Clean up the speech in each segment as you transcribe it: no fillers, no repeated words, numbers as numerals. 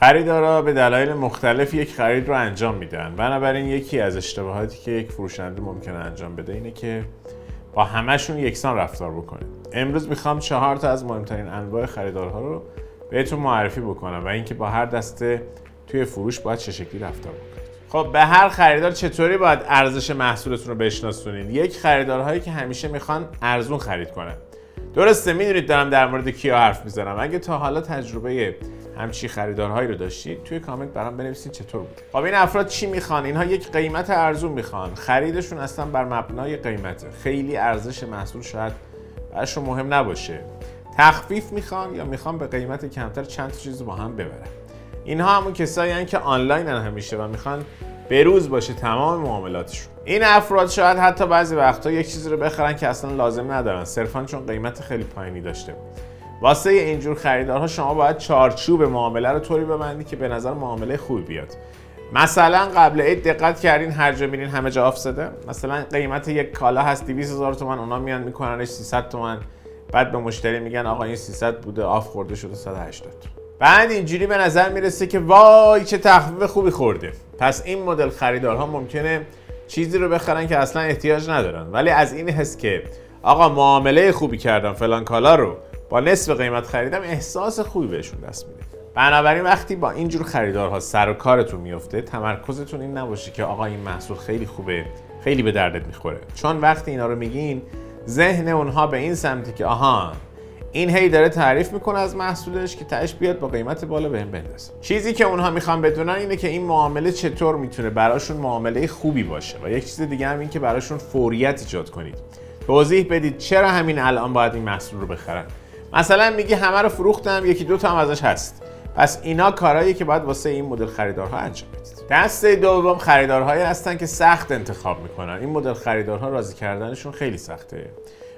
خریدارا به دلایل مختلف یک خرید رو انجام میدن. بنابراین یکی از اشتباهاتی که یک فروشنده ممکنه انجام بده اینه که با همشون یکسان رفتار بکنه. امروز میخوام 4 تا از مهمترین انواع خریدارها رو بهتون معرفی بکنم و اینکه با هر دسته توی فروش باید چه شکلی رفتار بکنید. خب به هر خریدار چطوری باید ارزش محصولتون رو بشناسونید؟ یک، خریدارهایی که همیشه میخوان ارزون خرید کنن. درسته، میدونید دارم در مورد کیا حرف میزنم. اگه تا حالا تجربه همچی خریدارهایی رو داشتید توی کامنت برام بنویسید چطور بود. خب این افراد چی میخوان؟ اینها یک قیمت ارزون میخوان. خریدشون اصلا بر مبنای قیمته. خیلی ارزش محصول شاید براشون مهم نباشه. تخفیف میخوان یا میخوان به قیمت کمتر چند چیز با هم ببرن. اینها همون کسایی هستند که آنلاینن همیشه و میخوان بروز باشه تمام معاملاتشون. این افراد شاید حتی بعضی وقتا یک چیزی رو بخرن که اصلا لازم ندارن، صرفا چون قیمت خیلی پایینی داشته. واسه اینجور خریدارها شما باید چارچوب معامله رو طوری ببندی که به نظر معامله خوبی بیاد. مثلا قبل عید دقت کردین هر جا میرین همه جا آفسده؟ مثلا قیمت یک کالا هست 200,000 تومان، اونا میان میکننش 300 تومان، بعد به مشتری میگن آقا این 300 بوده آف خورده شده 180. بعد اینجوری به نظر میرسه که وای چه تخفیف خوبی خورده. پس این مدل خریدارها ممکنه چیزی رو بخرن که اصلا احتیاج ندارن، ولی از این حس که آقا معامله خوبی کردم فلان کالا رو با نصف قیمت خریدم احساس خوبی بهشون دست میده. بنابراین وقتی با اینجور خریدارها سر و کارتون میفته تمرکزتون این نباشه که آقا این محصول خیلی خوبه، خیلی به دردت میخوره، چون وقتی اینا رو میگین ذهن اونها به این سمتی که آها این هی داره تعریف میکنه از محصولش که تهش بیاد با قیمت بالا بهم بندازه. چیزی که اونها میخوان بدونن اینه که این معامله چطور میتونه براشون معامله خوبی باشه و یک چیز دیگه هم این که براشون فوریت ایجاد کنید. توضیح بدید چرا همین الان باید این محصول رو بخرن. مثلا میگی همه رو فروختم، 1-2 تا هم ازش هست. پس اینا کارهایی که باید واسه این مدل خریدارها انجام بدید. دسته دوم خریدارهایی هستن که سخت انتخاب میکنن. این مدل خریدارها راضی کردنشون خیلی سخته.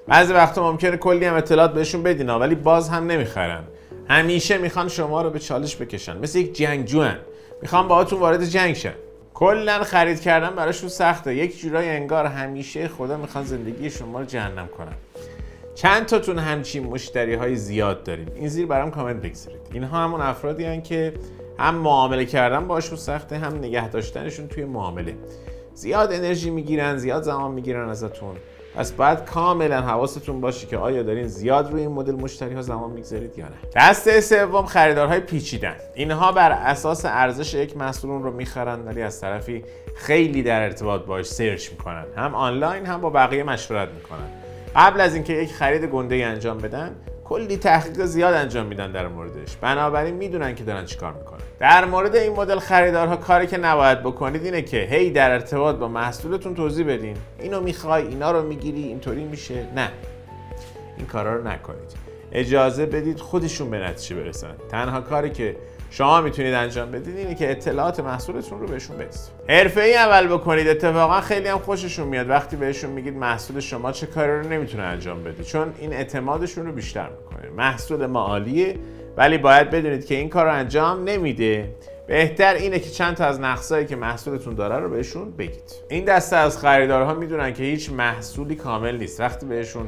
بعضی وقتا ممکنه کلی هم اطلاعات بهشون بدین ولی باز هم نمیخرن. همیشه میخوان شما رو به چالش بکشن، مثل یک جنگجو ان، میخوان باهاتون وارد جنگ شن. کلا خرید کردن براشون سخته، یک جورای انگار همیشه خدا میخوان زندگی شما رو جهنم کنن. چند تاتون همچین مشتریهای زیاد دارین؟ این زیر برام کامنت بگذارید. اینها همون افرادی ان که هم معامله کردن باشون سخته، هم نگه داشتنشون توی معامله. زیاد انرژی میگیرن، زیاد زمان میگیرن ازتون. پس باید کاملا حواستون باشه که آیا دارین زیاد روی این مدل مشتری‌ها زمان می‌گذارید یا نه. دسته سوم خریدارهای پیچیدن. اینها بر اساس ارزش یک محصول اون رو می‌خرن، ولی از طرفی خیلی در ارتباط باهاش سرچ می‌کنن، هم آنلاین هم با بقیه مشورت می‌کنن. قبل از اینکه یک خرید گنده‌ای انجام بدن کلی تحقیق زیاد انجام میدن در موردش، بنابراین میدونن که دارن چیکار میکنن. در مورد این مدل خریدارها کاری که نباید بکنید اینه که هی در ارتباط با محصولتون توضیح بدین اینو میخوای، اینا رو میگیری، اینطوری میشه. نه، این کارا رو نکنید. اجازه بدید خودشون به نتیجه برسن. تنها کاری که شما میتونید انجام بدید اینه که اطلاعات محصولتون رو بهشون بدید. حرفه‌ای عمل بکنید. اتفاقا خیلی هم خوششون میاد وقتی بهشون میگید محصول شما چه کاری رو نمیتونه انجام بده، چون این اعتمادشون رو بیشتر میکنه. محصول ما عالیه ولی باید بدونید که این کار رو انجام نمیده. بهتر اینه که چند تا از نقصایی که محصولتون داره رو بهشون بگید. این دسته از خریدارها میدونن که هیچ محصولی کامل نیست. وقتی بهشون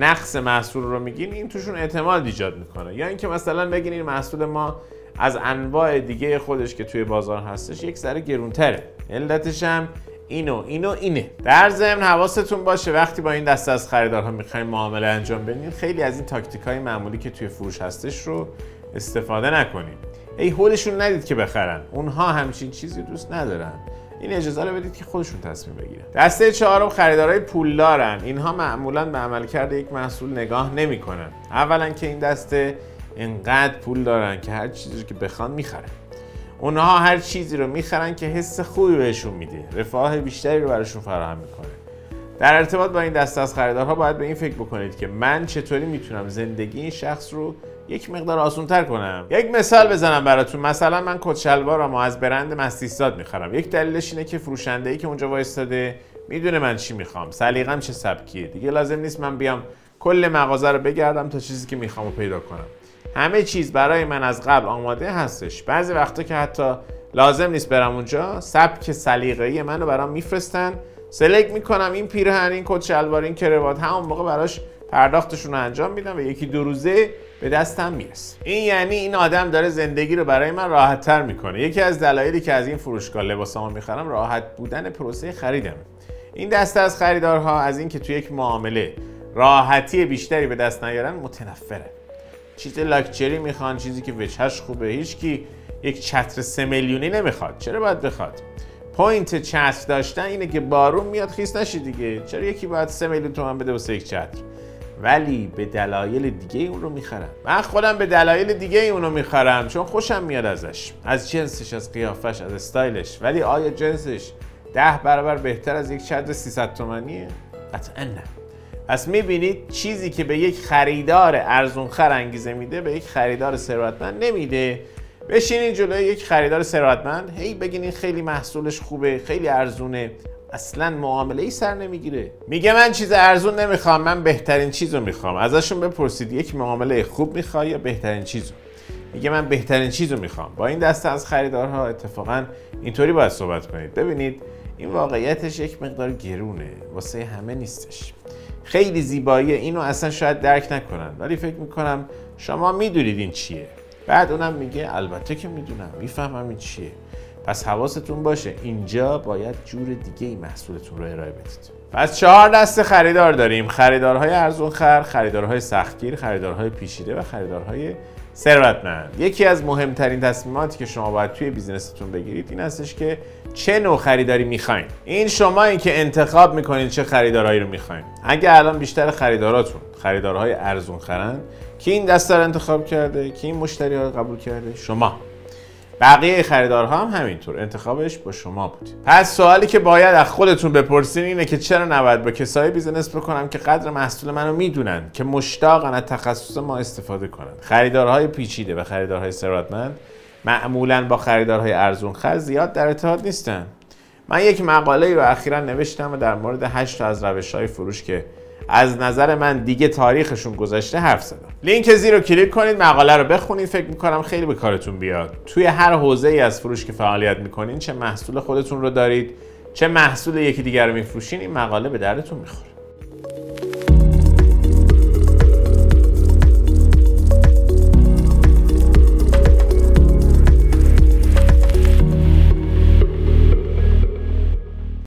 نقص محصول رو میگین این توشون اعتماد ایجاد میکنه. یا اینکه مثلا بگین این محصول ما از انواع دیگه خودش که توی بازار هستش یک ذره گرونتره، علتش هم اینه. در ضمن حواستون باشه وقتی با این دسته از خریدارها میخواین معامله انجام بدین خیلی از این تاکتیک‌های معمولی که توی فروش هستش رو استفاده نکنید. ای هولشون ندید که بخرن، اونها همچین چیزی دوست ندارن. این اجازه رو بدید که خودشون تصمیم بگیرن. دسته چهارم خریدارهای پولدارن. اینها معمولاً به عملکرد یک محصول نگاه نمی‌کنن. اولاً که این دسته انقدر پول دارن که هر چیزی که بخوان میخرن. اونها هر چیزی رو میخرن که حس خوبی بهشون میده، رفاه بیشتری رو براشون فراهم میکنه. در ارتباط با این دسته از خریدارها باید به این فکر بکنید که من چطوری میتونم زندگی این شخص رو یک مقدار آسان‌تر کنم. یک مثال بزنم براتون. مثلا من کت شلوارم از برند مسیحزاد میخرم. یک دلیلش اینه که فروشنده‌ای که اونجا وایستاده میدونه من چی میخوام، سلیقه‌م چه سبکیه. دیگه لازم نیست من بیام کل مغازه رو بگردم تا چیزی که میخوام رو پیدا کنم. همه چیز برای من از قبل آماده هستش. بعضی وقتا که حتی لازم نیست برم اونجا، سبک سلیقه‌ای منو برام میفرستن، سلکت میکنم این پیرهن، این کت شلوار، این کراوات، همون موقع براش پرداختشون رو انجام میدم و یکی دو روزه به دستم میرسه. این یعنی این آدم داره زندگی رو برای من راحت‌تر میکنه. یکی از دلایلی که از این فروشگاه لباسامو میخرم راحت بودن پروسه خریدم. این دسته از خریدارها از این که تو یک معامله راحتی بیشتری به دست نیارن متنفره. چیز لاکچری میخوان، چیزی که وجهش خوبه. هیچکی یک چتر 3 میلیونی نمیخواد. چرا باید بخواد؟ پوینت چتر داشتن اینه که بارون میاد خیس نشی دیگه. چرا یکی باید 3 میلیون تومان بده واسه یک چتر؟ ولی به دلایل دیگه اون رو میخرم. من خودم به دلایل دیگه اون رو میخرم چون خوشم میاد ازش، از جنسش، از قیافش، از استایلش. ولی آیا جنسش 10 برابر بهتر از یک چتر 300 تومانیه؟ قطعاً نه. پس میبینید چیزی که به یک خریدار ارزونخر انگیزه میده به یک خریدار ثروتمند نمیده. بشینین جلوی یک خریدار ثروتمند، هی بگین این خیلی محصولش خوبه، خیلی ارزونه، اصلا معامله‌ای سر نمیگیره. میگه من چیز ارزون نمیخوام، من بهترین چیزو میخوام. ازشون بپرسید یک معامله خوب میخوای یا بهترین چیزو؟ میگه من بهترین چیزو میخوام. با این دسته از خریدارها اتفاقا اینطوری باید صحبت کنید. ببینید این واقعیتش یک مقدار گرونه، واسه همه نیستش. خیلی زیباییه، اینو اصلا شاید درک نکنن، ولی فکر میکنم شما میدونید این چیه. بعد اونم میگه البته که میدونم، میفهمم این چیه. پس حواستون باشه، اینجا باید جور دیگه این محصولتون رو ارائه بدید. پس 4 دسته خریدار داریم: خریدارهای ارزونخر، خریدارهای سختگیر، خریدارهای پیچیده و خریدارهای ثروتمند. یکی از مهمترین تصمیماتی که شما باید توی بیزنستون بگیرید این هستش که چه نوع خریداری میخواین. این شماین که انتخاب میکنین چه خریدارهایی رو میخواین. اگه الان بیشتر خریداراتون خریدارهای ارزونخرن، کی این دسته رو انتخاب کرده؟ کی این مشتری ها رو قبول کرده؟ شما. بقیه خریدارها هم همینطور، انتخابش با شما بود. پس سوالی که باید از خودتون بپرسین اینه که چرا نباید با کسایی بیزنس بکنم که قدر محصول منو میدونن، که مشتاقن از تخصص ما استفاده کنن. خریدارهای پیچیده و خریدارهای ثروتمند معمولاً با خریدارهای ارزونخر زیاد در ارتباط نیستن. من یک مقاله‌ای رو اخیراً نوشتم و در مورد 8 از روش‌های فروش که از نظر من دیگه تاریخشون گذشته حرف زدم. لینک زیر رو کلیک کنید، مقاله رو بخونید، فکر می‌کنم خیلی به کارتون بیاد. توی هر حوزه‌ای از فروش که فعالیت می‌کنین، چه محصول خودتون رو دارید، چه محصول یکی دیگر رو می‌فروشین، این مقاله به دردتون می‌خوره.